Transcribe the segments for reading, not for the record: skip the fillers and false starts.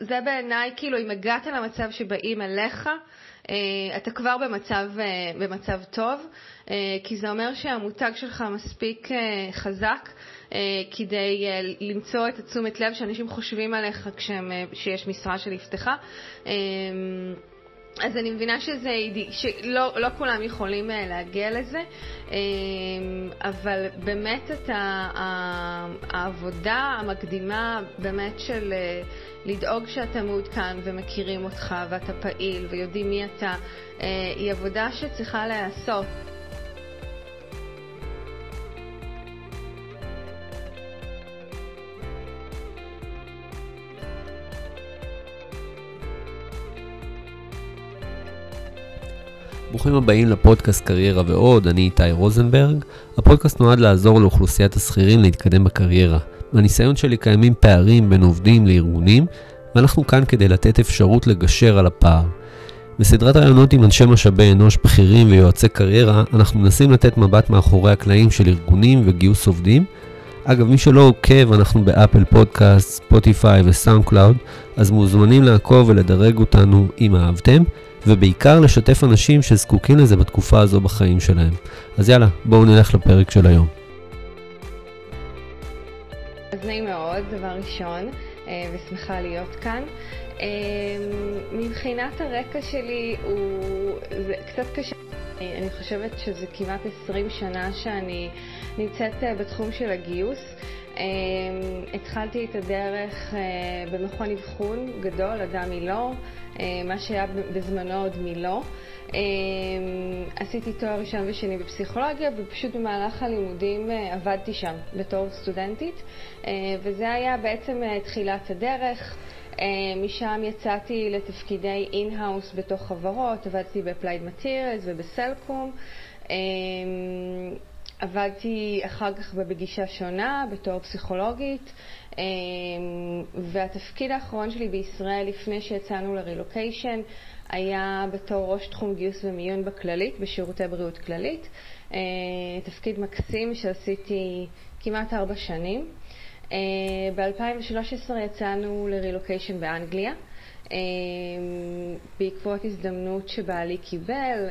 זה בעיניי, כאילו, אם הגעת למצב שבאים אליך, אתה כבר במצב טוב, כי זה אומר שהמותג שלך מספיק חזק כדי למצוא את התשומת לב שאנשים חושבים עליך כשיש משרה שנפתחה. אז אני מבינה שזה, שלא כולם יכולים להגיע לזה, אבל באמת את העבודה המקדימה באמת של לדאוג שאתה מעודכן ומכירים אותך ואתה פעיל ויודעים מי אתה, היא עבודה שצריכה לעשות. ברוכים הבאים לפודקאסט קריירה ועוד, אני איתי רוזנברג. הפודקאסט נועד לעזור לאוכלוסיית השכירים להתקדם בקריירה. מהניסיון שלי קיימים פערים בין עובדים לארגונים, ואנחנו כאן כדי לתת אפשרות לגשר על הפער. בסדרת רעיונות עם אנשי משאבי אנוש בכירים ויועצי קריירה, אנחנו מנסים לתת מבט מאחורי הקלעים של ארגונים וגיוס עובדים. אגב, מי שלא עוקב, אנחנו באפל פודקאסט, ספוטיפיי וסאונד קלאוד, אז מוזמנים לעקוב ולדרג אותנו אם אהבתם. ובעיקר לשתף אנשים שזקוקים לזה בתקופה הזו בחיים שלהם. אז יאללה, בואו נלך לפרק של היום. אז נעים מאוד, דבר ראשון, ושמחה להיות כאן. מבחינת הרקע שלי זה קצת קשה. אני חושבת שזה כמעט 20 שנה שאני נמצאת בתחום של הגיוס. התחלתי את הדרך במכון אבחון גדול, אדם מילור, מה שהיה בזמנו עוד מילור. עשיתי תואר ראשון ושני בפסיכולוגיה, ופשוט במהלך הלימודים עבדתי שם בתור סטודנטית, וזה היה בעצם תחילת הדרך. משם יצאתי לתפקידי אין-האוס בתוך חברות, עבדתי בפלייד מטיריאלס ובסלקום, עבדתי אחר כך בגישה שונה, בתור פסיכולוגית, והתפקיד האחרון שלי בישראל לפני שיצאנו לרילוקיישן היה בתור ראש תחום גיוס ומיון בכללית, בשירותי בריאות כללית, תפקיד מקסים שעשיתי כמעט 4 שנים. ב-2013 יצאנו לרילוקיישן באנגליה, בעקבות הזדמנות שבעלי קיבל,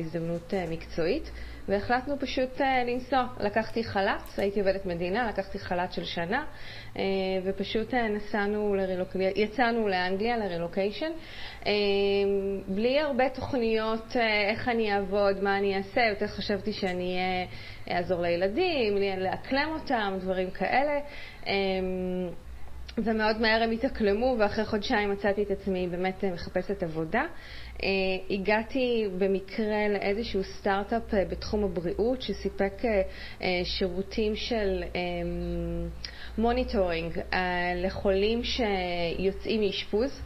הזדמנות מקצועית, והחלטנו פשוט לנסוע. לקחתי חל"ת, הייתי עובדת מדינה, לקחתי חל"ת של שנה, ופשוט יצאנו לאנגליה לרילוקיישן, בלי הרבה תוכניות איך אני אעבוד, מה אני אעשה. יותר חשבתי שאני אעזור לילדים, לאקלם אותם, דברים כאלה. ומאוד מהר הם התאקלמו, ואחרי חודשיים מצאתי את עצמי באמת מחפשת עבודה. הגעתי במקרה לאיזשהו סטארט-אפ בתחום הבריאות שסיפק שירותים של מוניטורינג לחולים שיוצאים מאשפוז,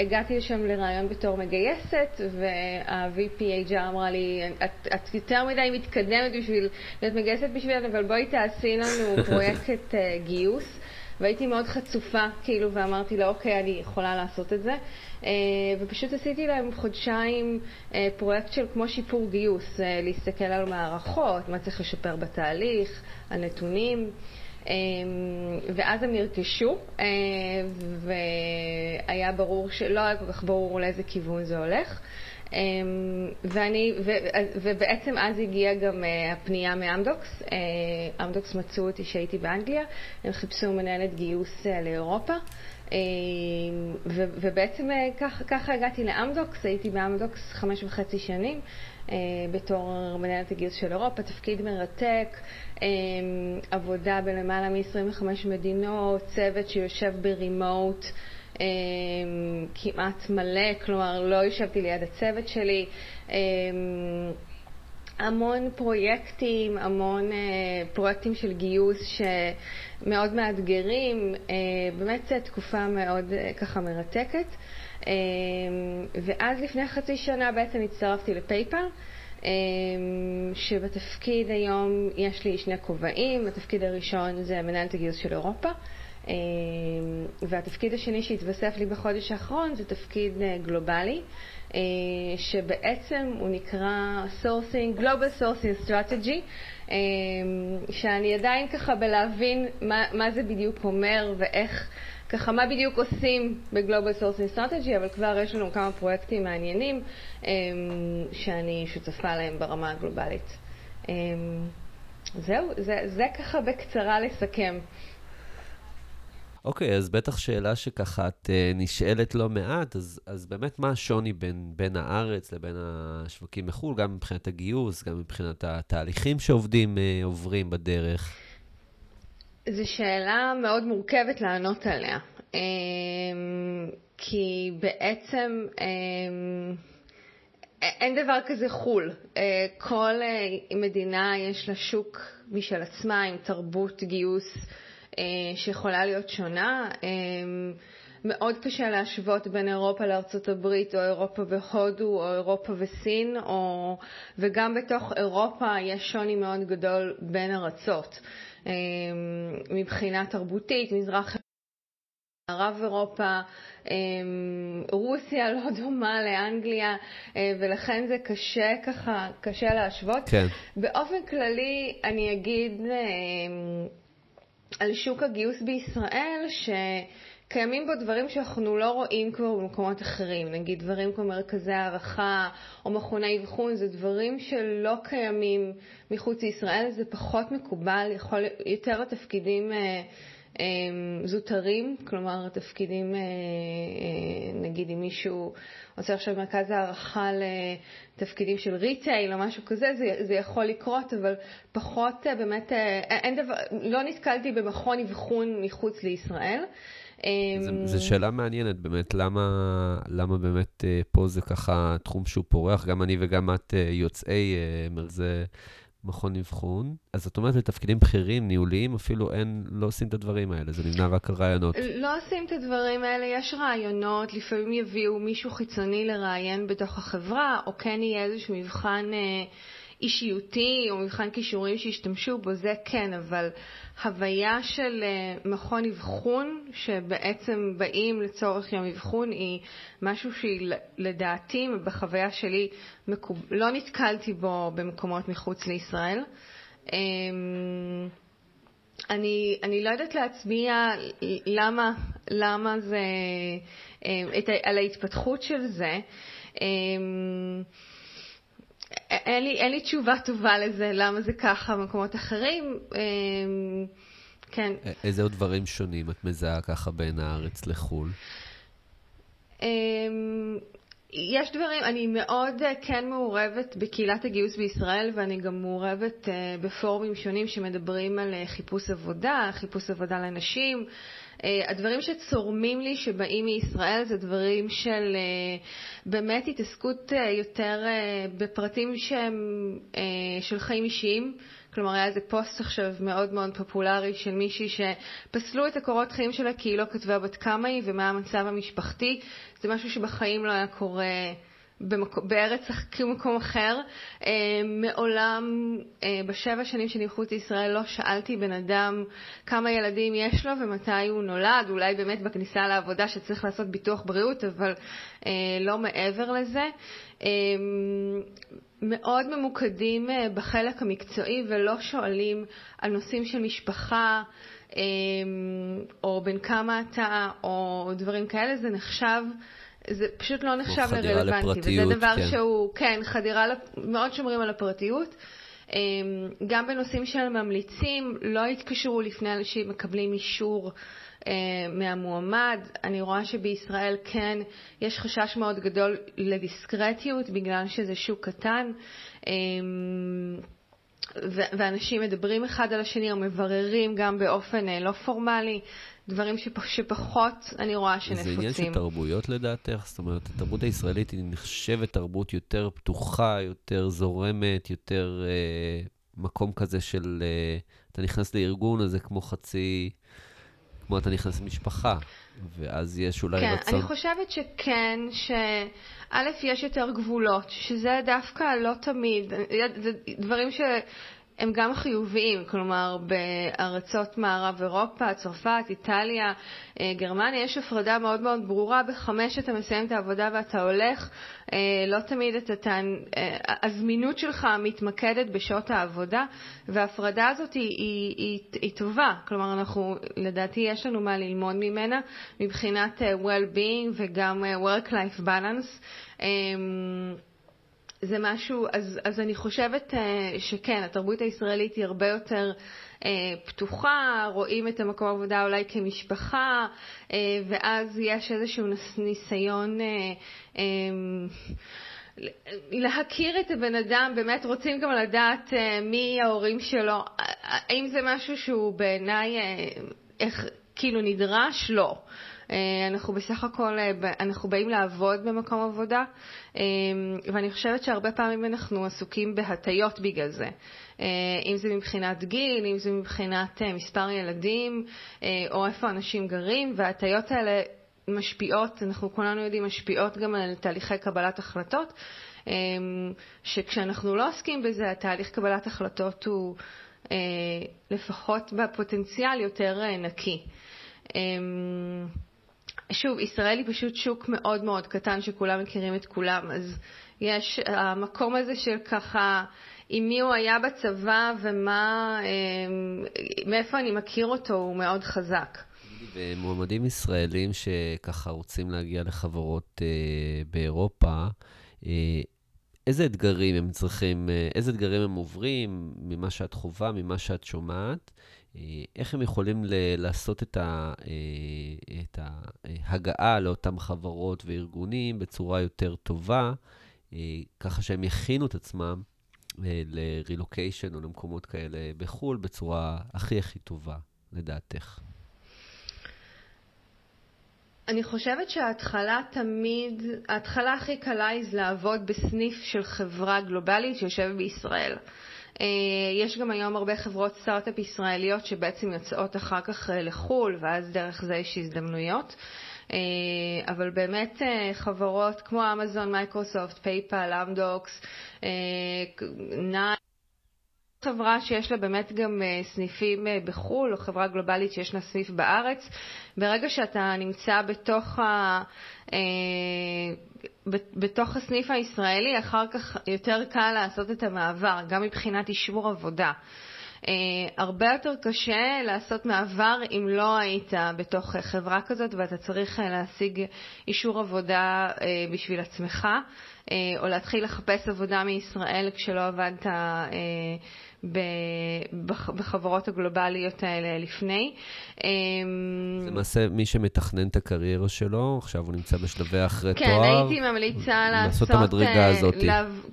הגעתי לשם לרעיון בתור מגייסת, וה-VPHR אמרה לי, את יותר מדי מתקדמת בשביל להיות מגייסת בשבילנו, אבל בואי תעשי לנו פרויקט גיוס. והייתי מאוד חצופה, כאילו, ואמרתי לה, אוקיי, אני יכולה לעשות את זה. ופשוט עשיתי להם חודשיים פרויקט של כמו שיפור גיוס, להסתכל על מערכות, מה צריך לשפר בתהליך, על נתונים. ואז הם נרכשו, והיה ברור שלא היה כל כך ברור לאיזה כיוון זה הולך, ובעצם אז הגיעה גם הפנייה מאמדוקס. אמדוקס מצאו אותי שהייתי באנגליה, הם חיפשו מנהלת גיוס לאירופה, ובעצם ככה הגעתי לאמדוקס. הייתי באמדוקס 5.5 שנים בתור מנהלת הגיוס של אירופה, תפקיד מרתק, עבודה בלמעלה מ-25 מדינות, צוות שיושב ברימוט כמעט מלא, כלומר לא ישבתי ליד הצוות שלי, המון פרויקטים, המון פרויקטים של גיוס שמאוד מאתגרים, באמת זו תקופה מאוד ככה מרתקת. ואז לפני חצי שנה בעצם הצטרפתי לפייפל, שבתפקיד היום יש לי 2 כובעים. התפקיד הראשון זה מנהלת הגיוס של אירופה, והתפקיד השני שהתווסף לי בחודש האחרון זה תפקיד גלובלי, שבעצם הוא נקרא sourcing, Global Sourcing Strategy, שאני עדיין ככה בלהבין מה זה בדיוק אומר ואיך ככה מה בדיוק עושים בגלובל סורסינג סטרטג'י, אבל כבר יש לנו כמה פרויקטים מעניינים שאני שותפה להם ברמה הגלובלית. זהו, זה ככה בקצרה לסכם. אוקיי, אז בטח שאלה שככה את נשאלת לא מעט, אז באמת מה השוני בין הארץ לבין השווקים מחול, גם מבחינת הגיוס, גם מבחינת התהליכים שעובדים עוברים בדרך? זו שאלה מאוד מורכבת לענות עליה, כי בעצם אין דבר כזה חול. כל מדינה יש לה שוק משל עצמה עם תרבות גיוס שיכולה להיות שונה. מאוד קשה להשוות בין אירופה לארצות הברית, או אירופה והודו, או אירופה וסין, וגם בתוך אירופה יש שוני מאוד גדול בין ארצות. מבחינה תרבותית, מזרח ערב אירופה, רוסיה לא דומה לאנגליה, ולכן זה קשה ככה, קשה להשוות. כן. באופן כללי אני אגיד על שוק הגיוס בישראל שקיימים בו דברים שאנחנו לא רואים כבר במקומות אחרים, נגיד דברים כמו מרכזי הערכה או מכוני אבחון, זה דברים שלא קיימים מחוץ לישראל, זה פחות מקובל, יותר התפקידים זוטרים, כלומר תפקידים, נגיד אם מישהו עושה עכשיו מרכז הערכה לתפקידים של ריטייל או משהו כזה, זה יכול לקרות, אבל פחות באמת, לא נתקלתי במכון אבחון מחוץ לישראל. זו שאלה מעניינת באמת, למה באמת פה זה ככה תחום שהוא פורח, גם אני וגם את יוצאי מרזה מכון אבחון, אז את אומרת לתפקידים בכירים, ניהוליים, אפילו לא עושים את הדברים האלה, זה נמנע רק על רעיונות. לא עושים את הדברים האלה, יש רעיונות, לפעמים יביאו מישהו חיצוני לרעיין בתוך החברה, או כן יהיה איזשהו מבחן אישיותי, או מבחן כישורים שהשתמשו בו, זה כן, אבל הוויה של מכון אבחון, שבעצם באים לצורך יום אבחון, היא משהו שלדעתי, בחוויה שלי, לא נתקלתי בו במקומות מחוץ לישראל. אני לא יודעת להצביע למה זה, על ההתפתחות של זה. אין לי תשובה טובה לזה, למה זה ככה במקומות אחרים, כן. איזה עוד דברים שונים את מזהה ככה בין הארץ לחול? יש דברים, אני מאוד כן מעורבת בקהילת הגיוס בישראל, ואני גם מעורבת בפורומים שונים שמדברים על חיפוש עבודה לאנשים. הדברים שצורמים לי שבאים מישראל זה דברים של באמת התעסקות יותר בפרטים שהם של חיים אישיים. כלומר, היה איזה פוסט עכשיו מאוד מאוד פופולרי של מישהי שפסלו את הקורות חיים שלה כי היא לא כתבה בת כמה היא ומה המצב המשפחתי. זה משהו שבחיים לא היה קורה בארץ כמקום אחר. מעולם, ב7 שנים שאני מחוץ לישראל, לא שאלתי בן אדם כמה ילדים יש לו ומתי הוא נולד, אולי באמת בכניסה לעבודה שצריך לעשות ביטוח בריאות, אבל לא מעבר לזה. מאוד ממוקדים בחלק המקצועי ולא שואלים על נושאים של משפחה, או בין כמה אתה, או דברים כאלה, זה נחשב, זה פשוט לא נחשב לרלוונטי, וזה דבר שהוא, כן, חדירה, מאוד שומרים על הפרטיות. גם בנושאים של ממליצים, לא התקשרו לפני אנשים מקבלים אישור מהמועמד. אני רואה שבישראל כן יש חשש מאוד גדול לדיסקרטיות, בגלל שזה שוק קטן, ואנשים מדברים אחד על השני, או מבררים גם באופן לא פורמלי, דברים שפחות אני רואה שנפוצים. זה עניין של תרבויות לדעתך? זאת אומרת, התרבות הישראלית היא נחשבת תרבות יותר פתוחה, יותר זורמת, יותר מקום כזה של, אתה נכנס לארגון הזה כמו חצי, כמו אתה נכנס למשפחה, ואז יש אולי רצון. כן, אני חושבת שכן, שא' יש יותר גבולות, שזה דווקא לא תמיד, דברים הם גם חיוביים, כלומר בארצות מערב אירופה, צרפת, איטליה, גרמניה, יש הפרדה מאוד מאוד ברורה בחמש אתה מסיים את העבודה ואתה הולך, לא תמיד הזמינות שלך מתמקדת בשעות העבודה, וההפרדה הזאת היא טובה, כלומר אנחנו, לדעתי יש לנו מה ללמוד ממנה, מבחינת well-being וגם work-life balance, זה משהו, אז אני חושבת שכן, התרבות הישראלית היא הרבה יותר פתוחה, רואים את המקום העבודה אולי כמשפחה, ואז יש איזשהו ניסיון להכיר את הבן אדם, באמת רוצים גם לדעת מי ההורים שלו, האם זה משהו שהוא בעיניי כאילו נדרש? לא. אנחנו בסך הכל, אנחנו באים לעבוד במקום עבודה, ואני חושבת שהרבה פעמים אנחנו עסוקים בהטיות בגלל זה. אם זה מבחינת גיל, אם זה מבחינת מספר ילדים, או איפה אנשים גרים, וההטיות האלה משפיעות, אנחנו כולנו יודעים, משפיעות גם על תהליכי קבלת החלטות, שכשאנחנו לא עוסקים בזה, התהליך קבלת החלטות הוא לפחות בפוטנציאל יותר נקי. שוב, ישראל היא פשוט שוק מאוד מאוד קטן שכולם מכירים את כולם, אז יש המקום הזה של ככה, עם מי הוא היה בצבא ומה, מאיפה אני מכיר אותו, הוא מאוד חזק. ומועמדים ישראלים שככה רוצים להגיע לחברות באירופה, איזה אתגרים הם צריכים, איזה אתגרים הם עוברים ממה שאת חובה, ממה שאת שומעת, איך הם יכולים לעשות את ההגעה לאותם חברות וארגונים בצורה יותר טובה, ככה שהם יכינו את עצמם לרילוקיישן או למקומות כאלה בחול בצורה הכי הכי טובה, לדעתך? אני חושבת ההתחלה הכי קלה היא לעבוד בסניף של חברה גלובלית שיושבת בישראל. יש גם היום הרבה חברות סטארט-אפ ישראליות שבעצם יוצאות אחר כך לחול, ואז דרך זה יש הזדמנויות. אבל באמת חברות כמו אמזון, מייקרוסופט, פייפל, אמדוקס, חברה שיש לה באמת גם סניפים בחול, או חברה גלובלית שיש לה סניף בארץ, ברגע שאתה נמצא בתוך הסניף הישראלי, אחר כך יותר קל לעשות את המעבר, גם מבחינת אישור עבודה. הרבה יותר קשה לעשות מעבר אם לא היית בתוך חברה כזאת, ואתה צריך להשיג אישור עבודה בשביל עצמך, או להתחיל לחפש עבודה מישראל כשלא עבדת בחברות הגלובליות האלה לפני. זה מעשה מי שמתכנן את הקריירה שלו, עכשיו הוא נמצא בשלבי אחרי תואר. כן, הייתי ממליצה לעשות את המדרגה הזאת.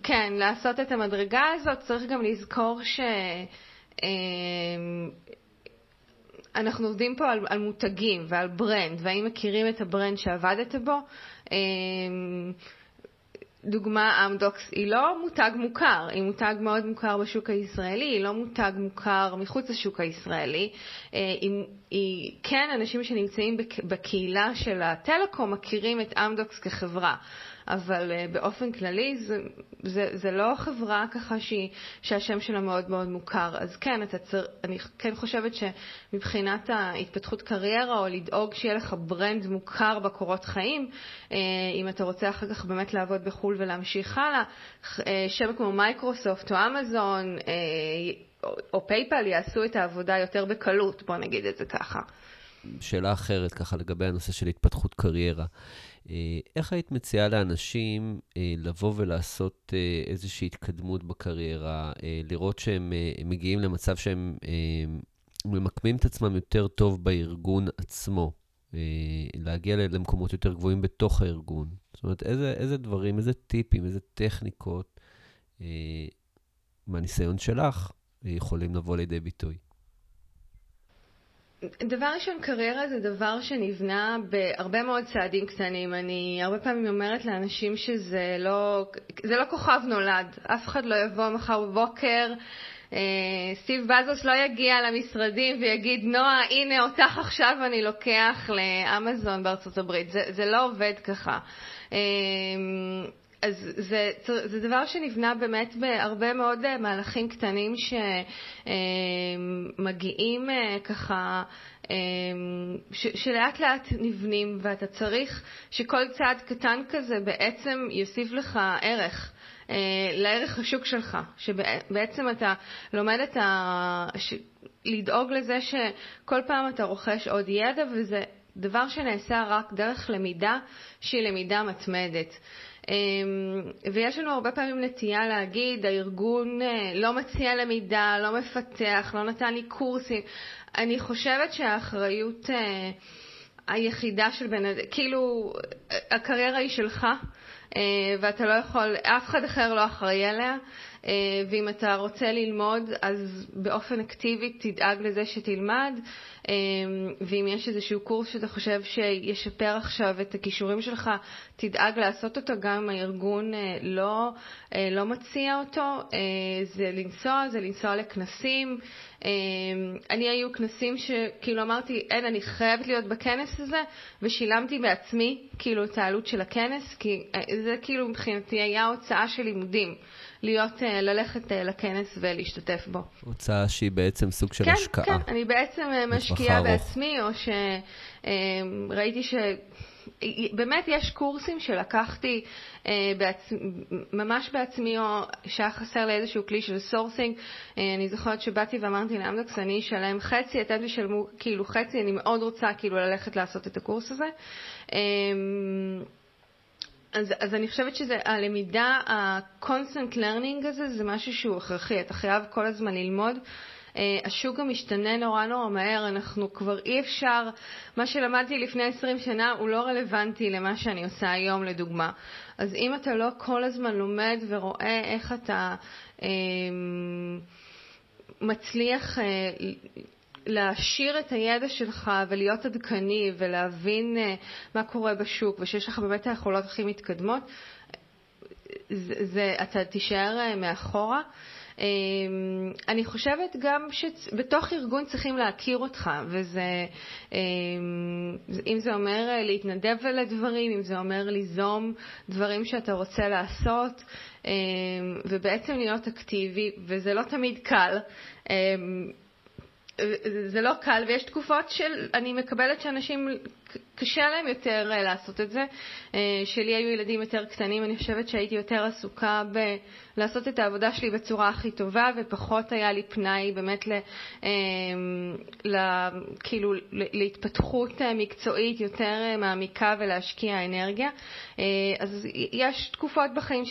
כן, לעשות את המדרגה הזאת. צריך גם לזכור אנחנו עובדים פה על מותגים ועל ברנד, והאם מכירים את הברנד שעבדת בו. דוגמה, אמדוקס היא לא מותג מוכר, היא מותג מאוד מוכר בשוק הישראלי, היא לא מותג מוכר מחוץ לשוק הישראלי. כן, אנשים שנמצאים בקהילה של הטלקום מכירים את אמדוקס כחברה, אבל באופן כללי זה לא חברה ככה שהשם שלה מאוד מאוד מוכר. אז כן, אני כן חושבת שמבחינת ההתפתחות קריירה, או לדאוג שיהיה לך ברנד מוכר בקורות חיים, אם אתה רוצה אחר כך באמת לעבוד בחול ולהמשיך הלאה, שם כמו מייקרוסופט או אמזון או פייפל יעשו את העבודה יותר בקלות, בוא נגיד את זה ככה. שאלה אחרת ככה לגבי הנושא של התפתחות קריירה. איך היית מציעה לאנשים לבוא ולעשות איזושהי התקדמות בקריירה, לראות שהם מגיעים למצב שהם ממקמים את עצמם יותר טוב בארגון עצמו, להגיע למקומות יותר גבוהים בתוך הארגון? זאת אומרת, איזה דברים, איזה טיפים, איזה טכניקות מהניסיון שלך יכולים לבוא לידי ביטוי? דבר ראשון, קריירה זה דבר שנבנה בהרבה מאוד צעדים קטנים. אני הרבה פעמים אומרת לאנשים שזה לא כוכב נולד. אף אחד לא יבוא מחר בבוקר, סטיב בזוס לא יגיע למשרדים ויגיד, נועה, הנה אותך עכשיו אני לוקח לאמזון בארצות הברית. זה לא עובד ככה. אז זה דבר שנבנה באמת בהרבה מאוד מהלכים קטנים שמגיעים ככה, שלאט לאט נבנים, ואתה צריך שכל צעד קטן כזה בעצם יוסיף לך ערך, לערך השוק שלך, שבעצם אתה לומד את לדאוג לזה שכל פעם אתה רוכש עוד ידע, וזה דבר שנעשה רק דרך למידה שהיא למידה מתמדת. ויש לנו הרבה פעמים נטייה להגיד, הארגון לא מציע למידה, לא מפתח, לא נתן לי קורסים. אני חושבת שהאחריות היחידה של בן אדם, כאילו הקריירה היא שלך, ואתה לא יכול, אף אחד אחר לא אחראי עליה, ואם אתה רוצה ללמוד, אז באופן אקטיבי תדאג לזה שתלמד, ואם יש איזשהו קורס שאתה חושב שישפר עכשיו את הכישורים שלך, תדאג לעשות אותו גם אם הארגון לא מציע אותו. זה לנסוע לכנסים. אני היו כנסים שכאילו אמרתי, אין, אני חייבת להיות בכנס הזה, ושילמתי בעצמי כאילו את העלות של הכנס, כי זה כאילו מבחינתי היה הוצאה של לימודים. ללכת לכנס ולהשתתף בו. הוצאה שהיא בעצם סוג של השקעה. כן, כן, אני בעצם משקיעה בעצמי, או שראיתי שבאמת יש קורסים שלקחתי ממש בעצמי, או שהיה חסר לאיזשהו כלי של סורסינג. אני זוכרת שבאתי ואמרתי לאמדוקס, אני אשלם חצי, אתם תשלמו כאילו חצי, אני מאוד רוצה כאילו ללכת לעשות את הקורס הזה. אז אני חושבת שהלמידה, ה-constant learning הזה, זה משהו שהוא הכרחי. אתה חייב כל הזמן ללמוד. השוק המשתנה נורא נורא מהר, אנחנו כבר אי אפשר, מה שלמדתי לפני 20 שנה הוא לא רלוונטי למה שאני עושה היום, לדוגמה. אז אם אתה לא כל הזמן לומד ורואה איך אתה מצליח להשאיר את הידע שלך ולהיות עדכני ולהבין מה קורה בשוק, ושיש לך באמת היכולות הכי מתקדמות, אתה תישאר מאחורה. אני חושבת גם שבתוך ארגון צריכים להכיר אותך, וזה, אם זה אומר להתנדב לדברים, אם זה אומר ליזום דברים שאתה רוצה לעשות, ובעצם להיות אקטיבי, וזה לא תמיד קל. זה לא קל, ויש תקופות של, אני מקבלת שאנשים קשה להם יותר לעשות את זה. שלי היו ילדים יותר קטנים, אני חושבת שהייתי יותר עסוקה לעשות את העבודה שלי בצורה הכי טובה, ופחות היה לי פנאי באמת כאילו להתפתחות מקצועית יותר מעמיקה ולהשקיע אנרגיה. אז יש תקופות בחיים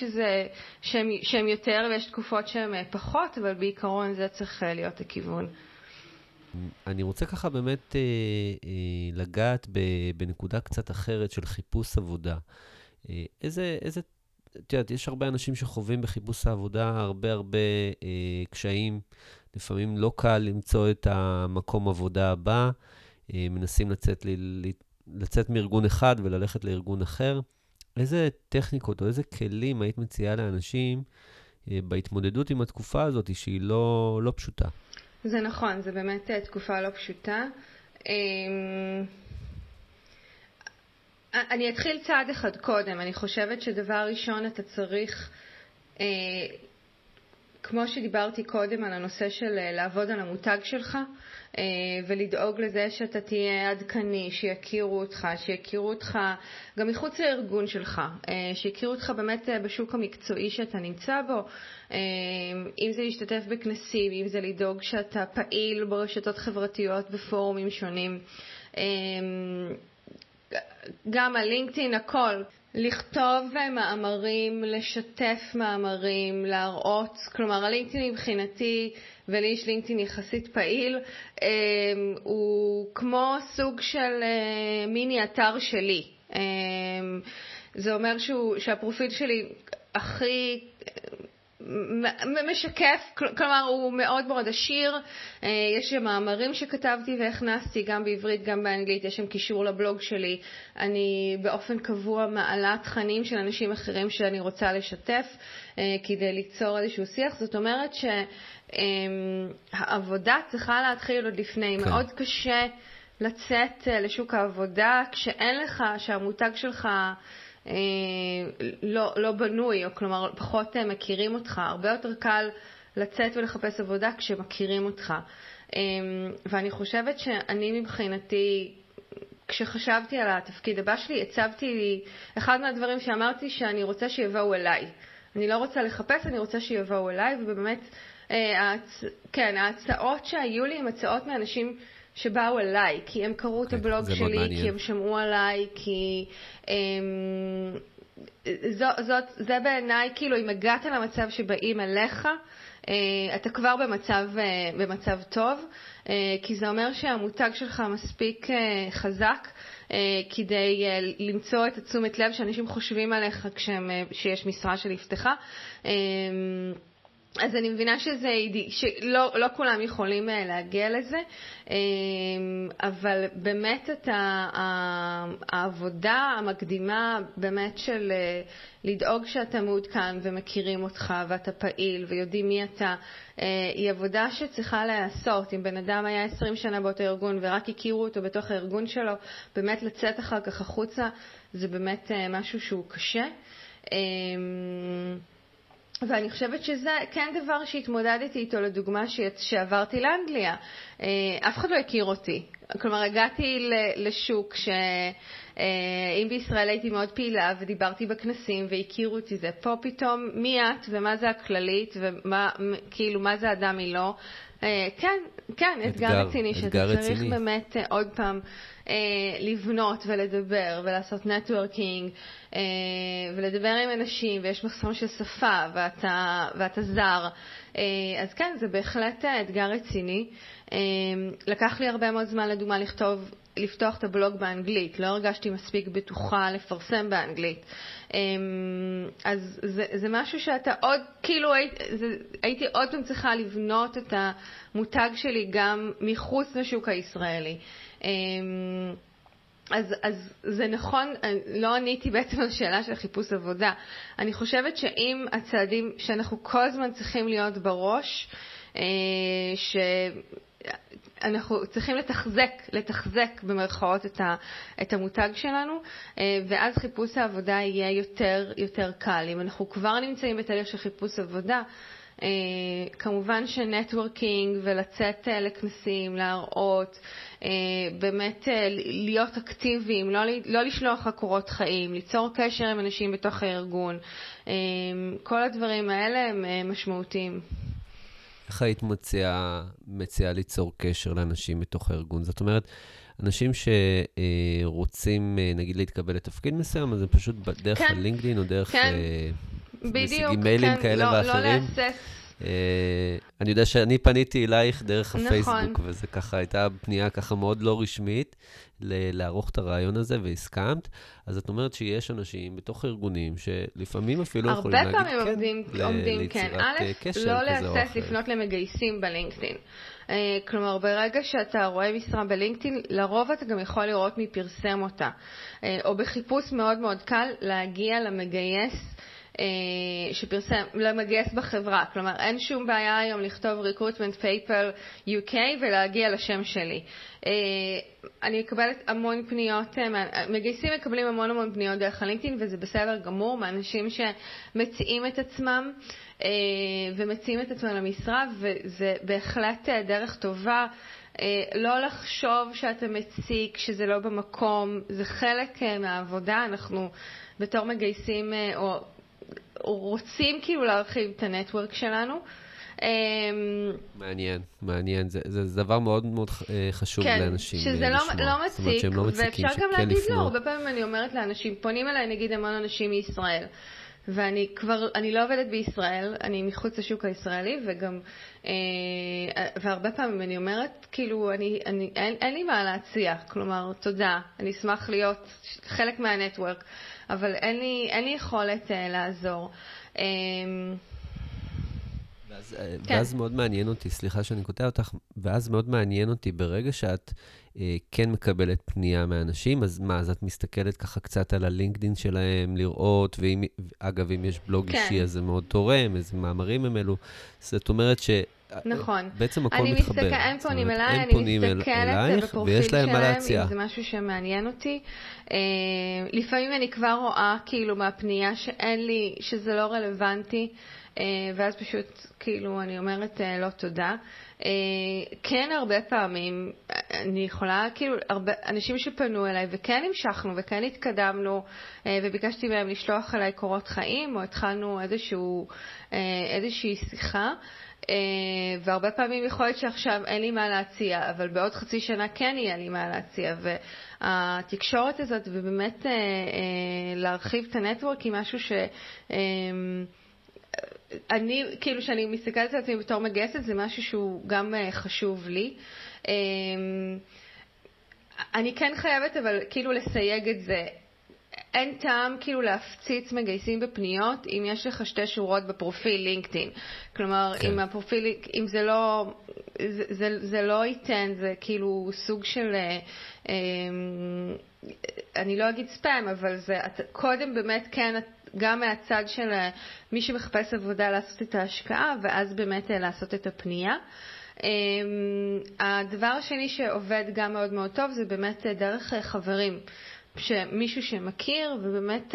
שהם יותר, ויש תקופות שהם פחות, אבל בעיקרון זה צריך להיות הכיוון. אני רוצה ככה באמת לגעת בנקודה קצת אחרת של חיפוש עבודה. את יודעת, יש הרבה אנשים שחווים בחיפוש העבודה הרבה קשיים. לפעמים לא קל למצוא את המקום עבודה הבא. מנסים לצאת מארגון אחד וללכת לארגון אחר. איזה טכניקות או איזה כלים היית מציעה לאנשים בהתמודדות עם התקופה הזאת שהיא לא פשוטה? זה נכון, זה באמת תקופה לא פשוטה. אני אתחיל צעד אחד קודם. אני חושבת שדבר ראשון אתה צריך, כמו שדיברתי קודם על הנושא של לעבוד על המותג שלך, ולדאוג לזה שאתה תהיה עדכני, שיכירו אותך גם מחוץ לארגון שלך, שיכירו אותך באמת בשוק המקצועי שאתה נמצא בו, אם זה להשתתף בכנסים, אם זה לדאוג שאתה פעיל ברשתות חברתיות בפורומים שונים, גם הלינקדאין, הכל. לכתוב מאמרים, לשתף מאמרים, להראות, כלומר הלינקדאין מבחינתי, ולי יש לינקדאין יחסית פעיל, הוא כמו סוג של מיני אתר שלי. זה אומר שהפרופיל שלי הכי משקף, כלומר הוא מאוד מאוד עשיר. יש מאמרים שכתבתי והכנסתי גם בעברית גם באנגלית, יש שם קישור לבלוג שלי, אני באופן קבוע מעלה תכנים של אנשים אחרים שאני רוצה לשתף כדי ליצור איזשהו שיח. זאת אומרת שהעבודה צריכה להתחיל עוד לפני, מאוד קשה לצאת לשוק העבודה כשהמותג שלך לא בנוי, או כלומר פחות מכירים אותך. הרבה יותר קל לצאת ולחפש עבודה כשמכירים אותך. ואני חושבת שאני מבחינתי, כשחשבתי על התפקיד הבא שלי, הצבתי, אחד מהדברים שאמרתי שאני רוצה שיבואו אליי. אני לא רוצה לחפש, אני רוצה שיבואו אליי, ובאמת, כן, ההצעות שהיו לי הן הצעות מאנשים שבאו אליי, כי הם קראו את הבלוג שלי, כי הם שמעו עליי, כי זה בעיניי, כאילו, אם הגעת למצב שבאים אליך, אתה כבר במצב טוב, כי זה אומר שהמותג שלך מספיק חזק כדי למצוא את התשומת לב שאנשים חושבים עליך כשיש משרה שנפתחה. אז אני מבינה שזה, שלא כולם יכולים להגיע לזה, אבל באמת את העבודה המקדימה באמת של לדאוג שאתה מעודכן ומכירים אותך ואתה פעיל ויודעים מי אתה, היא עבודה שצריכה לעשות. אם בן אדם היה 20 שנה באותו ארגון ורק הכירו אותו בתוך הארגון שלו, באמת לצאת אחר כך החוצה זה באמת משהו שהוא קשה. ואני חושבת שזה כן דבר שהתמודדתי איתו, לדוגמה שעברתי לאנגליה. אף אחד לא הכיר אותי. כלומר, הגעתי לשוק שאם בישראל הייתי מאוד פעילה ודיברתי בכנסים והכירו אותי זה, פה פתאום מי את ומה זה הכללית ומה, כאילו, מה זה אדם היא לא. כן, כן, אתגר רציני, שאתה צריך באמת עוד פעם לבנות ולדבר ולעשות נטוורקינג ולדבר עם אנשים, ויש מחסום של שפה ואתה זר. אז כן, זה בהחלט אתגר רציני. לקח לי הרבה מאוד זמן, לדוגמה, לפתוח את הבלוג באנגלית. לא הרגשתי מספיק בטוחה לפרסם באנגלית. אז זה משהו שאתה עוד, כאילו, הייתי עוד פעם צריכה לבנות את המותג שלי גם מחוץ לשוק הישראלי. אז זה נכון, לא עניתי בעצם על שאלה של חיפוש עבודה. אני חושבת שאם הצעדים שאנחנו כל הזמן צריכים להיות בראש, שאנחנו צריכים לתחזק במרכאות את המותג שלנו, ואז חיפוש העבודה יהיה יותר קל. אם אנחנו כבר נמצאים בתהליך של חיפוש עבודה, כמובן שנטוורקינג ולצאת לכנסים, להראות, באמת להיות אקטיביים, לא לשלוח הקורות חיים, ליצור קשר עם אנשים בתוך הארגון. כל הדברים האלה הם משמעותיים. איך היית מציעה ליצור קשר לאנשים בתוך הארגון? זאת אומרת, אנשים שרוצים, נגיד, להתקבל לתפקיד מסוים, אז הם פשוט דרך הלינקדין או דרך אימיילים כאלה ואחרים. אני יודע שאני פניתי אלייך דרך הפייסבוק, וזה ככה הייתה פנייה ככה מאוד לא רשמית לערוך את הרעיון הזה, והסכמת. אז את אומרת שיש אנשים בתוך ארגונים שלפעמים אפילו יכולים להגיד כן. הרבה פעמים עומדים כן. א', לא להסס לפנות למגייסים בלינקדאין. כלומר, ברגע שאתה רואה משרה בלינקדאין, לרוב אתה גם יכול לראות מי פרסם אותה. או בחיפוש מאוד מאוד קל להגיע למגייס, שפרסם, למגייס בחברה. כלומר, אין שום בעיה היום לכתוב recruitment PayPal UK ולהגיע לשם שלי. אני מקבלת המון פניות, מגייסים מקבלים המון פניות דרך הלינקדאין, וזה בסדר גמור, מאנשים שמציעים את עצמם ומציעים את עצמם למשרה, וזה בהחלט דרך טובה. לא לחשוב שאתה מציק, שזה לא במקום, זה חלק מהעבודה. אנחנו בתור מגייסים או רוצים כאילו להרחיב את הנטוורק שלנו. מעניין. זה דבר מאוד מאוד חשוב לאנשים. כן, שזה לא מציק, ואפשר גם להגיד לא. הרבה פעמים אני אומרת לאנשים, פונים אליי נגיד המון אנשים מישראל, ואני לא עובדת בישראל, אני מחוץ לשוק הישראלי, והרבה פעמים אני אומרת, כאילו, אין לי מה להציע, כלומר, תודה, אני אשמח להיות חלק מהנטוורק, אבל אין לי יכולת לעזור. ואז מאוד מעניין אותי, סליחה שאני קוטע אותך, ואז מאוד מעניין אותי ברגע שאת כן מקבלת פנייה מהאנשים, אז מה, אז את מסתכלת ככה קצת על הלינקדין שלהם, לראות, ואגב, אם יש בלוג אישי, אז זה מאוד תורם, איזה מאמרים הם אלו. זאת אומרת נכון. בעצם הכל מתחבר. הם פונים אליי, אני מסתכלת בפרופיל שלהם, אם זה משהו שמעניין אותי. לפעמים אני כבר רואה כאילו מהפנייה שאין לי, שזה לא רלוונטי, ואז פשוט כאילו אני אומרת לא תודה. כן, הרבה פעמים אני יכולה, כאילו, הרבה אנשים שפנו אליי וכן המשכנו וכן התקדמנו, וביקשתי מהם לשלוח אליי קורות חיים, או התחלנו איזושהי שיחה, והרבה פעמים יכול להיות שעכשיו אין לי מה להציע, אבל בעוד חצי שנה כן יהיה לי מה להציע, והתקשורת הזאת, ובאמת להרחיב את הנטוורק היא משהו ש... אני, כאילו שאני מסתכלת על עצמי בתור מגייסת, זה משהו שהוא גם חשוב לי. אני כן חייבת, אבל כאילו לסייג את זה. אין טעם כאילו להפציץ מגייסים בפניות אם יש לך שתי שורות בפרופיל לינקדאין. כלומר, כן. אם הפרופיל, אם זה לא, זה לא ייתן, זה כאילו סוג של, אני לא אגיד ספאם, אבל זה, קודם באמת כן, גם מהצד של מי שמחפש עבודה לעשות את ההשקעה, ואז באמת לעשות את הפנייה. הדבר השני שעובד גם מאוד מאוד טוב, זה באמת דרך חברים, מישהו שמכיר, ובאמת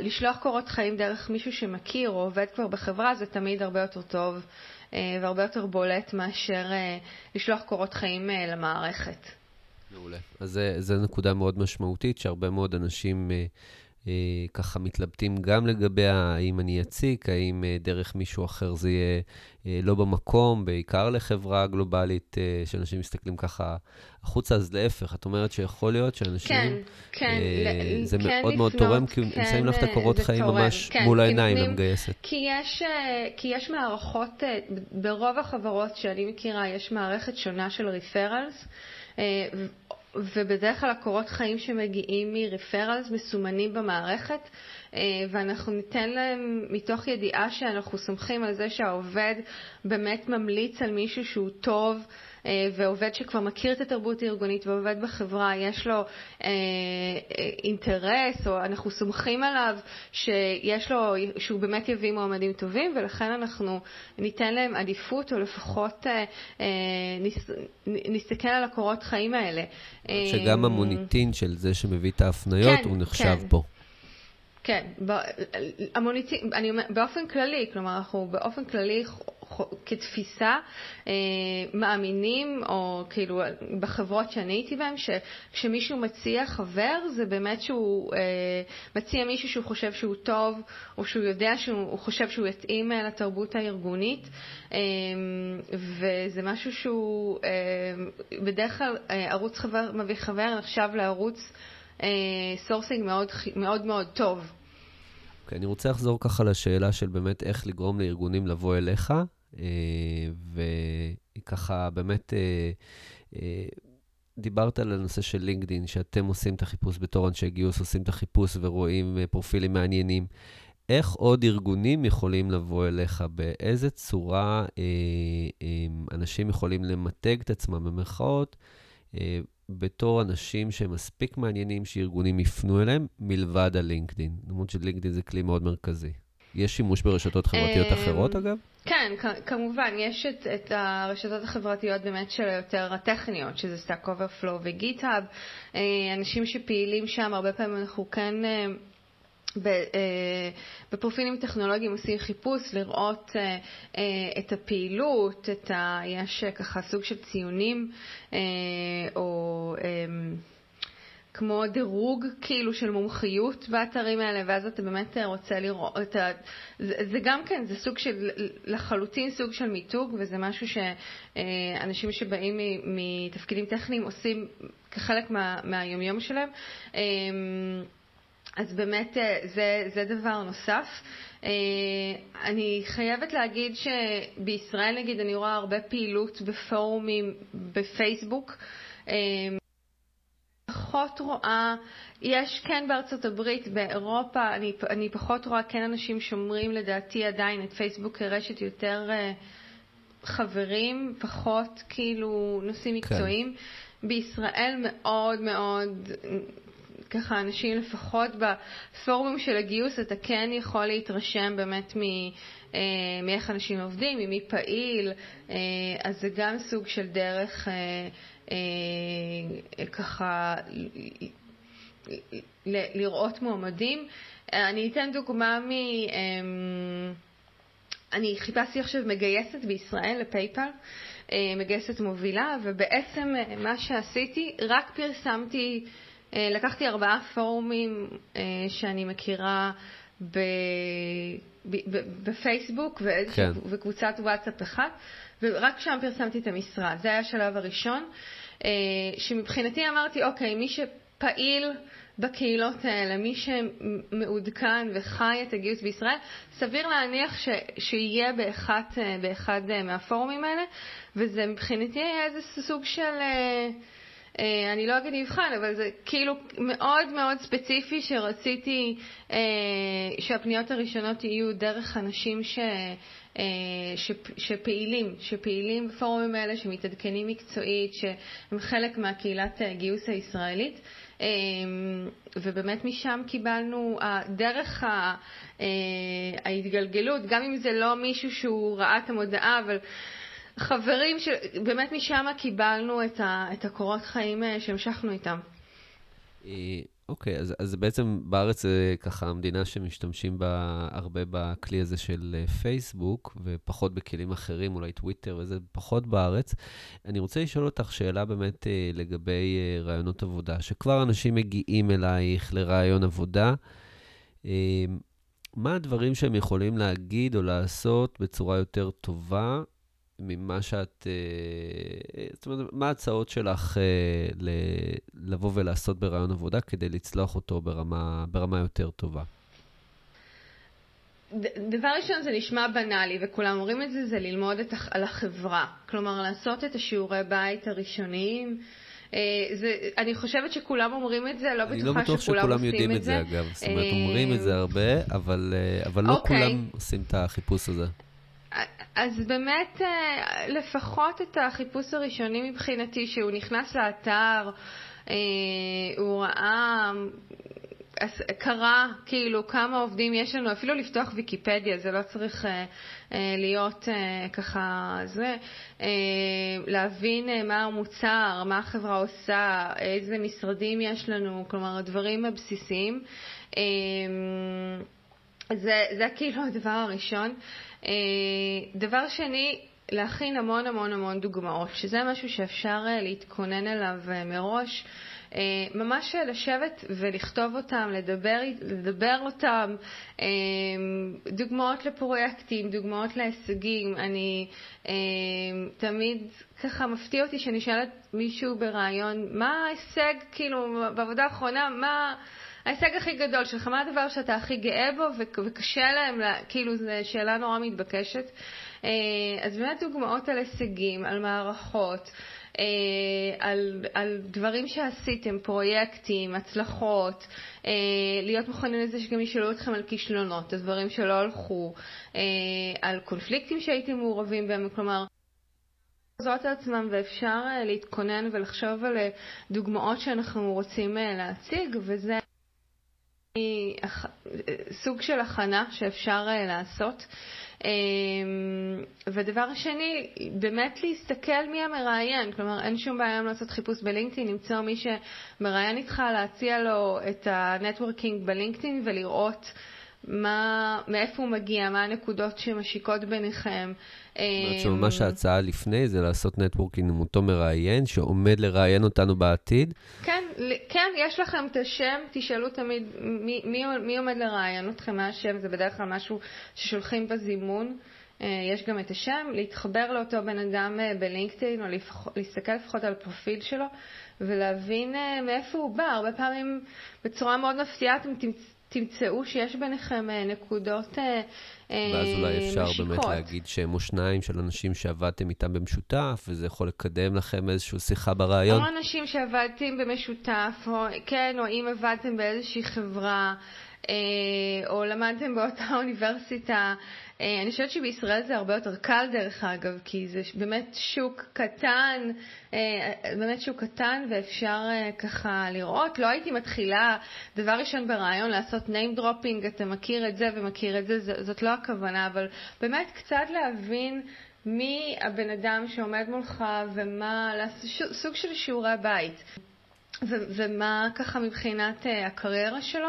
לשלוח קורות חיים דרך מישהו שמכיר או עובד כבר בחברה, זה תמיד הרבה יותר טוב והרבה יותר בולט מאשר לשלוח קורות חיים למערכת. מעולה. אז זו נקודה מאוד משמעותית, שהרבה מאוד אנשים ככה מתלבטים גם לגבי האם אני אציק, האם דרך מישהו אחר זה יהיה לא במקום, בעיקר לחברה גלובלית, שאנשים מסתכלים ככה החוצה, אז להפך, את אומרת שיכול להיות שאנשים, זה מאוד מאוד תורם, כי הם שמים לך את הקורות חיים ממש מול העיניים למגייסת. כי יש מערכות, ברוב החברות שאני מכירה, יש מערכת שונה של ריפרלס, ובדרך כלל הקורות חיים שמגיעים מריפרלס מסומנים במערכת, ואנחנו ניתן להם מתוך ידיעה שאנחנו סומכים על זה שהעובד באמת ממליץ על מישהו שהוא טוב, ועובד שכבר מכיר את התרבות הארגונית ועובד בחברה, יש לו אינטרס, או אנחנו סומכים עליו שהוא באמת יביא מועמדים טובים, ולכן אנחנו ניתן להם עדיפות, או לפחות נסתכל על הקורות חיים האלה. שגם המוניטין של זה שמביא את ההפניות, הוא נחשב פה. כן, באופן כללי, כלומר אנחנו באופן כללי כתפיסה מאמינים, או כאילו בחברות שאני הייתי בהם, שכשמישהו מציע חבר, זה באמת שהוא מציע מישהו שהוא חושב שהוא טוב, או שהוא יודע שהוא חושב שהוא יתאים לתרבות הארגונית, וזה משהו שהוא בדרך כלל ערוץ חבר מביא חבר נחשב לערוץ סורסינג מאוד מאוד מאוד טוב. אוקיי, אני רוצה לחזור ככה לשאלה של באמת איך לגרום לארגונים לבוא אליך, וככה באמת דיברת על הנושא של לינקדין, שאתם עושים את החיפוש בתור אנשי גיוס, עושים את החיפוש ורואים פרופילים מעניינים. איך עוד ארגונים יכולים לבוא אליך? באיזה צורה אנשים יכולים למתג את עצמם במרכאות, בתור אנשים שמספיק מעניינים שארגונים יפנו אליהם, מלבד הלינקדין. למרות שלינקדין זה כלי מאוד מרכזי. יש שימוש ברשתות חברתיות אחרות, אגב? כן, כמובן. יש את הרשתות החברתיות באמת של היותר הטכניות, שזה Stack Overflow וגיטהאב. אנשים שפעילים שם, הרבה פעמים אנחנו כן בפרופילים טכנולוגיים עושים חיפוש לראות את הפעילות, יש ככה סוג של ציונים או כמו דירוג כאילו של מומחיות באתרים האלה, ואז אתה באמת רוצה לראות את זה גם כן, זה סוג של לחלוטין סוג של מיתוג, וזה משהו שאנשים שבאים מתפקידים טכניים עושים כחלק מהיומיום שלהם. אז באמת זה דבר נוסף. אני חייבת להגיד שבישראל נגיד אני רואה הרבה פעילות בפורומים בפייסבוק. פחות רואה, יש כן בארצות הברית, באירופה, אני פחות רואה, כן אנשים שומרים לדעתי עדיין את פייסבוק כרשת יותר חברים, פחות כאילו נושאים מקצועיים. בישראל מאוד מאוד ככה אנשים לפחות בפורומים של הגיוס, אתה כן יכול להתרשם באמת מאיך אנשים עובדים, ממי פעיל, אז זה גם סוג של דרך ככה לראות מועמדים. אני אתן דוגמה אני חיפשתי עכשיו מגייסת בישראל לפייפל, מגייסת מובילה, ובעצם מה שעשיתי, רק פרסמתי, לקחתי 4 פורומים שאני מכירה בפייסבוק וקבוצת וואטסאפ אחת, ורק שם פרסמתי את המשרד. זה היה השלב הראשון, שמבחינתי אמרתי, אוקיי, מי שפעיל בקהילות האלה, מי שמעודכן וחי את הגיוס בישראל, סביר להניח שיהיה באחד מהפורומים האלה, וזה מבחינתי היה איזה סוג של, אני לא אגיד נבחן, אבל זה כאילו מאוד מאוד ספציפי שרציתי שהפניות הראשונות יהיו דרך אנשים שפעילים בפורומים האלה, שמתעדכנים מקצועית, שהם חלק מהקהילת הגיוס הישראלית. ובאמת משם קיבלנו דרך ההתגלגלות, גם אם זה לא מישהו שהוא ראה את המודעה, אבל חברים, באמת משם קיבלנו את הקורות חיים שהמשכנו איתם. אוקיי, אז בעצם בארץ ככה המדינה שמשתמשים בה הרבה בכלי הזה של פייסבוק, ופחות בכלים אחרים, אולי טוויטר וזה פחות בארץ. אני רוצה לשאול אותך שאלה באמת לגבי רעיונות עבודה, שכבר אנשים מגיעים אלייך לרעיון עבודה. מה הדברים שהם יכולים להגיד או לעשות בצורה יותר טובה ממה שאת, זאת אומרת, מה ההצעות שלך לבוא ולעשות ברעיון עבודה כדי לצלוח אותו ברמה יותר טובה? דבר ראשון, זה נשמע בנאלי, וכולם אומרים את זה, זה ללמוד על החברה. כלומר, לעשות את השיעורי בית הראשוניים. אני חושבת שכולם אומרים את זה, לא בטוח שכולם יודעים את זה, אגב. זאת אומרת, אומרים את זה הרבה, אבל לא כולם עושים את החיפוש הזה. אז באמת לפחות את החיפוש הראשוני מבחינתי, שהוא נכנס לאתר, הוא ראה, קרא כאילו כמה עובדים יש לנו, אפילו לפתוח ויקיפדיה, זה לא צריך להיות ככה, זה להבין מה המוצר, מה החברה עושה, איזה משרדים יש לנו, כלומר הדברים הבסיסיים. זה כאילו הדבר הראשון. דבר שני, להכין המון המון המון דוגמאות, שזה משהו שאפשר להתכונן אליו מראש, ממש לשבת ולכתוב אותם, לדבר אותם, דוגמאות לפרויקטים, דוגמאות להישגים. אני תמיד ככה מפתיע אותי שאני שאלת מישהו ברעיון, מה ההישג, כאילו בעבודה האחרונה, מה ההישג הכי גדול שלך, מה הדבר שאתה הכי גאה בו, וקשה להם, כאילו זו שאלה נורא מתבקשת. אז באמת דוגמאות על הישגים, על מערכות, על דברים שעשיתם, פרויקטים, הצלחות, להיות מוכנים לזה שגם ישאלו אתכם על כישלונות, על דברים שלא הלכו, על קונפליקטים שהייתם מעורבים בהם, כלומר, זאת עצמם, ואפשר להתכונן ולחשוב על דוגמאות שאנחנו רוצים להציג, וזה סוג של הכנה שאפשר לעשות. ודבר שני, באמת להסתכל מי המראיין, כלומר אין שום בעיה לעשות חיפוש בלינקדאין, למצוא מי שמראיין איתך, להציע לו את הנטוורקינג בלינקדאין ולראות מאיפה הוא מגיע, מה הנקודות שמשיקות ביניכם. זאת אומרת, ממש ההצעה לפני זה לעשות נטוורקינג עם אותו מראיין שעומד לראיין אותנו בעתיד. כן, יש לכם את השם, תשאלו תמיד מי עומד לראיין אתכם, מה השם, זה בדרך כלל משהו ששולחים בזימון. יש גם את השם, להתחבר לאותו בן אדם בלינקדאין, או להסתכל לפחות על הפרופיל שלו, ולהבין מאיפה הוא בא. הרבה פעמים בצורה מאוד מפתיעה אתם תמצאו שיש ביניכם נקודות משיקות. ואז אולי אפשר באמת להגיד שהם או שניים של אנשים שעבדתם איתם במשותף, וזה יכול לקדם לכם איזשהו שיחה ברעיון. או אנשים שעבדתם במשותף, או אם עבדתם באיזושהי חברה, או למדתם באותה אוניברסיטה. אני חושבת שבישראל זה הרבה יותר קל דרך אגב, כי זה באמת שוק קטן, ואפשר ככה לראות. לא הייתי מתחילה, דבר ראשון ברעיון, לעשות name dropping, אתה מכיר את זה ומכיר את זה, זאת לא הכוונה, אבל באמת קצת להבין מי הבן אדם שעומד מולך ומה, סוג של שיעורי הבית. ומה ככה מבחינת הקריירה שלו,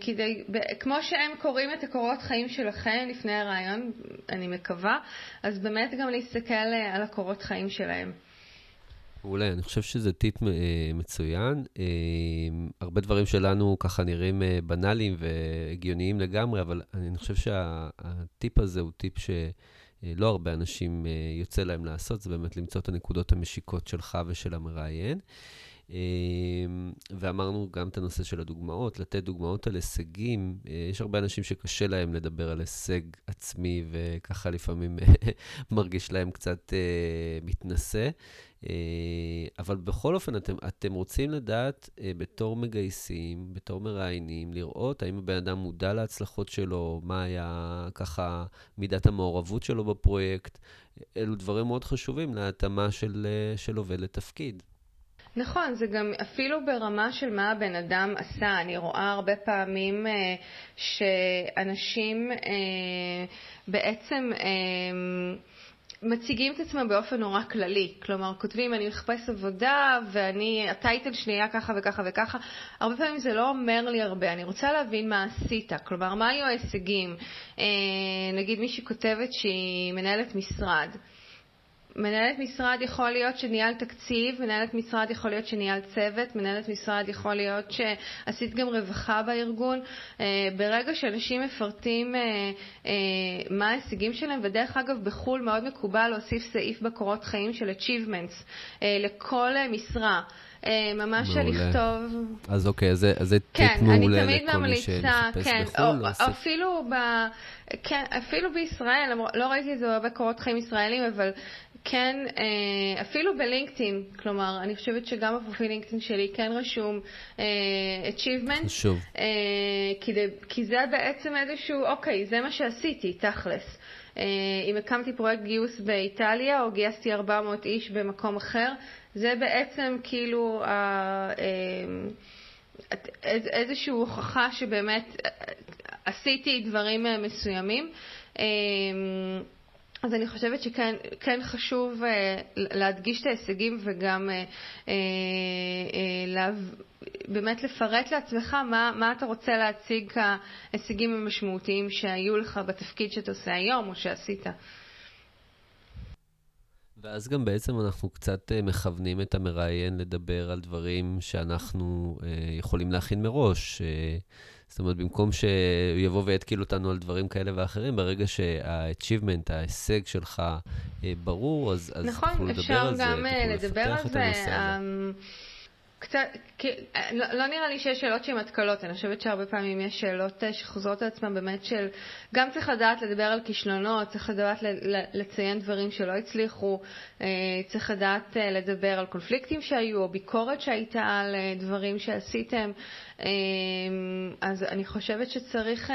כדי, כמו שהם קוראים את הקורות חיים שלכם לפני הרעיון, אני מקווה, אז באמת גם להסתכל על הקורות חיים שלהם. אולי, אני חושב שזה טיפ מצוין. הרבה דברים שלנו ככה נראים בנאליים והגיוניים לגמרי, אבל אני חושב שהטיפ הזה הוא טיפ ש... לא הרבה אנשים יוצא להם לעשות, זה באמת למצוא את הנקודות המשיקות שלך ושל המראיין. ואמרנו גם את הנושא של הדוגמאות, לתת דוגמאות על הישגים. יש הרבה אנשים שקשה להם לדבר על הישג עצמי, וככה לפעמים מרגיש להם קצת מתנשא. אבל בכל אופן, אתם רוצים לדעת בתור מגייסים, בתור מראיינים, לראות האם הבן אדם מודע להצלחות שלו, מה היה ככה מידת המעורבות שלו בפרויקט. אלו דברים מאוד חשובים להתאמה של עובד לתפקיד. נכון, זה גם אפילו ברמה של מה הבן אדם עשה. אני רואה הרבה פעמים שאנשים בעצם מציגים את עצמם באופן נורא כללי. כלומר, כותבים, אני מחפש עבודה, ואני, הטייטל שלי היה ככה וככה וככה. הרבה פעמים זה לא אומר לי הרבה. אני רוצה להבין מה עשית. כלומר, מה היו ההישגים? נגיד מישהי כותבת שהיא מנהלת משרד. מנהלת משרד יכול להיות שניהל תקציב, מנהלת משרד יכול להיות שניהל צוות, מנהלת משרד יכול להיות שעשית גם רווחה בארגון. ברגע שאנשים מפרטים מה ההישגים שלהם, ודרך אגב בחול מאוד מקובל להוסיף סעיף בקורות חיים של achievements לכל משרה. ממש לכתוב. אז אוקיי, זה טיפ מעולה לכל מי שמחפש בחול. אפילו בישראל, לא ראיתי את זה הרבה קורות חיים ישראלים, אבל כן, אפילו בלינקדאין, כלומר, אני חושבת שגם הפרופיל לינקדאין שלי כן רשום achievement, כי זה בעצם איזשהו, אוקיי, זה מה שעשיתי, תכלס. אם הקמתי פרויקט גיוס באיטליה, או גייסתי 400 איש במקום אחר, זה בעצם כאילו איזושהי הוכחה שבאמת עשיתי דברים מסוימים. אז אני חושבת שכן חשוב להדגיש את ההישגים וגם באמת לפרט לעצמך מה אתה רוצה להציג כהישגים המשמעותיים שהיו לך בתפקיד שאתה עושה היום או שעשית. ואז גם בעצם אנחנו קצת מכוונים את המראיין לדבר על דברים שאנחנו יכולים להכין מראש. זאת אומרת, במקום שהוא יבוא ויתקיל אותנו על דברים כאלה ואחרים, ברגע שה-achievement, ההישג שלך ברור, אז נכון, תוכלו לדבר על זה. נכון, אפשר גם לדבר על זה. לא נראה לי שיש שאלות שהן מתקלות. אני חושבת שהרבה פעמים יש שאלות שחוזרות על עצמן באמת של... גם צריך לדעת לדבר על כישלונות, צריך לדעת לציין דברים שלא הצליחו, צריך לדעת לדבר על קונפליקטים שהיו או ביקורת שהייתה על דברים שעשיתם. אז אני חושבת שצריך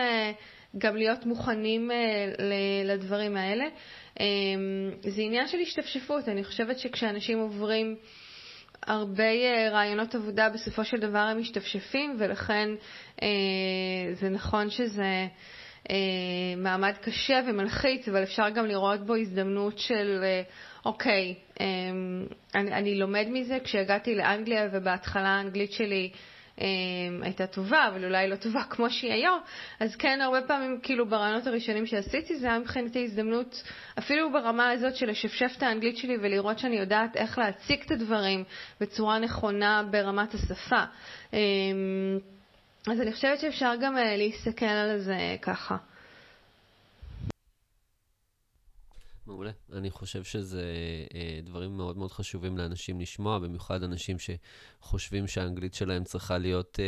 גם להיות מוכנים לדברים האלה. זה עניין של השתפשפות. אני חושבת שכשאנשים עוברים... הרבה רעיונות עבודה בסופו של דבר הם משתפשפים, ולכן זה נכון שזה מעמד קשה ומלחיץ, אבל אפשר גם לראות בו הזדמנות של אוקיי, אני לומד מזה. כשהגעתי לאנגליה ובהתחלה האנגלית שלי הייתה טובה, אבל אולי לא טובה כמו שהיא היום, אז כן, הרבה פעמים כאילו ברעיונות הראשונים שעשיתי זה היה מבחינתי הזדמנות, אפילו ברמה הזאת של לשפשף את האנגלית שלי ולראות שאני יודעת איך להציג את הדברים בצורה נכונה ברמת השפה. אז אני חושבת שאפשר גם להסתכל על זה ככה. מעולה. אני חושב שזה דברים מאוד מאוד חשובים לאנשים לשמוע, במיוחד אנשים שחושבים שהאנגלית שלהם צריכה להיות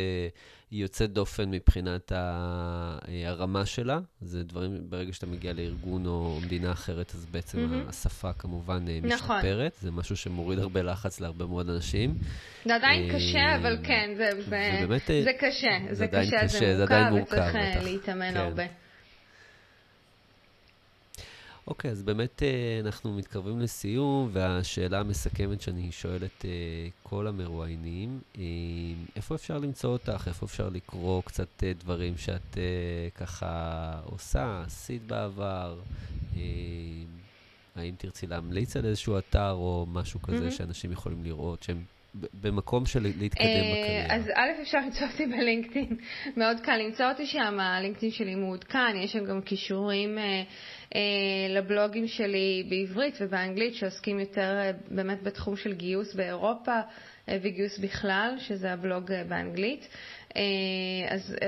יוצאת דופן מבחינת הרמה שלה. זה דברים, ברגע שאתה מגיע לארגון או מדינה אחרת, אז בעצם השפה כמובן משתפרת. זה משהו שמוריד הרבה לחץ להרבה מאוד אנשים. זה עדיין קשה, אבל כן, זה קשה. זה קשה, זה מורכב, וצריך להתאמן הרבה. אוקיי, אז באמת אנחנו מתקרבים לסיום, והשאלה המסכמת שאני שואל את כל המרואיינים, איפה אפשר למצוא אותך? איפה אפשר לקרוא קצת דברים שאת ככה עושה, עשית בעבר? האם תרצי להמליץ על איזשהו אתר או משהו כזה שאנשים יכולים לראות שהם במקום של להתקדם בקריירה? אז א' אפשר למצוא אותי בלינקדאין, מאוד קל למצוא אותי שם, הלינקדאין שלי מעודכן, יש שם גם קישורים לבלוגים שלי בעברית ובאנגלית שעוסקים יותר באמת בתחום של גיוס באירופה וגיוס בכלל, שזה הבלוג באנגלית.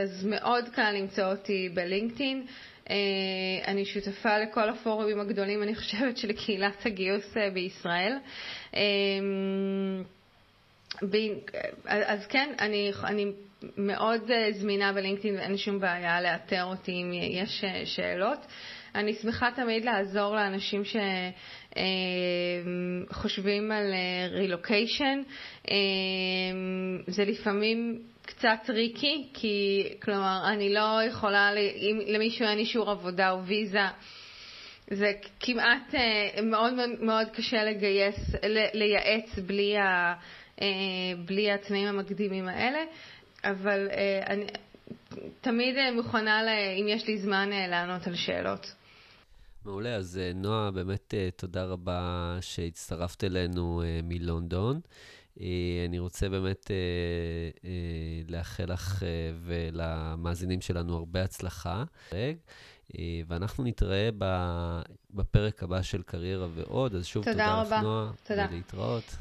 אז מאוד קל למצוא אותי בלינקדאין. אני שותפה לכל הפורומים הגדולים, אני חושבת, של קהילת הגיוס בישראל. אז כן, אני מאוד זמינה בלינקדאין, ואין שום בעיה לאתר אותי אם יש שאלות. אני שמחה תמיד לעזור לאנשים שחושבים על רילוקיישן. זה לפעמים קצת טריקי, כי כלומר אני לא יכולה, אם למישהו אין אישור עבודה או ויזה, זה כמעט מאוד מאוד קשה לייעץ בלי התנאים המקדימים האלה, אבל אני תמיד מוכנה, אם יש לי זמן, לענות על שאלות. מעולה, אז נועה, באמת תודה רבה שהצטרפת אלינו מלונדון. אני רוצה באמת לאחל לך ולמאזינים שלנו הרבה הצלחה. ואנחנו נתראה בפרק הבא של קריירה ועוד, אז שוב תודה לך נועה, ולהתראות.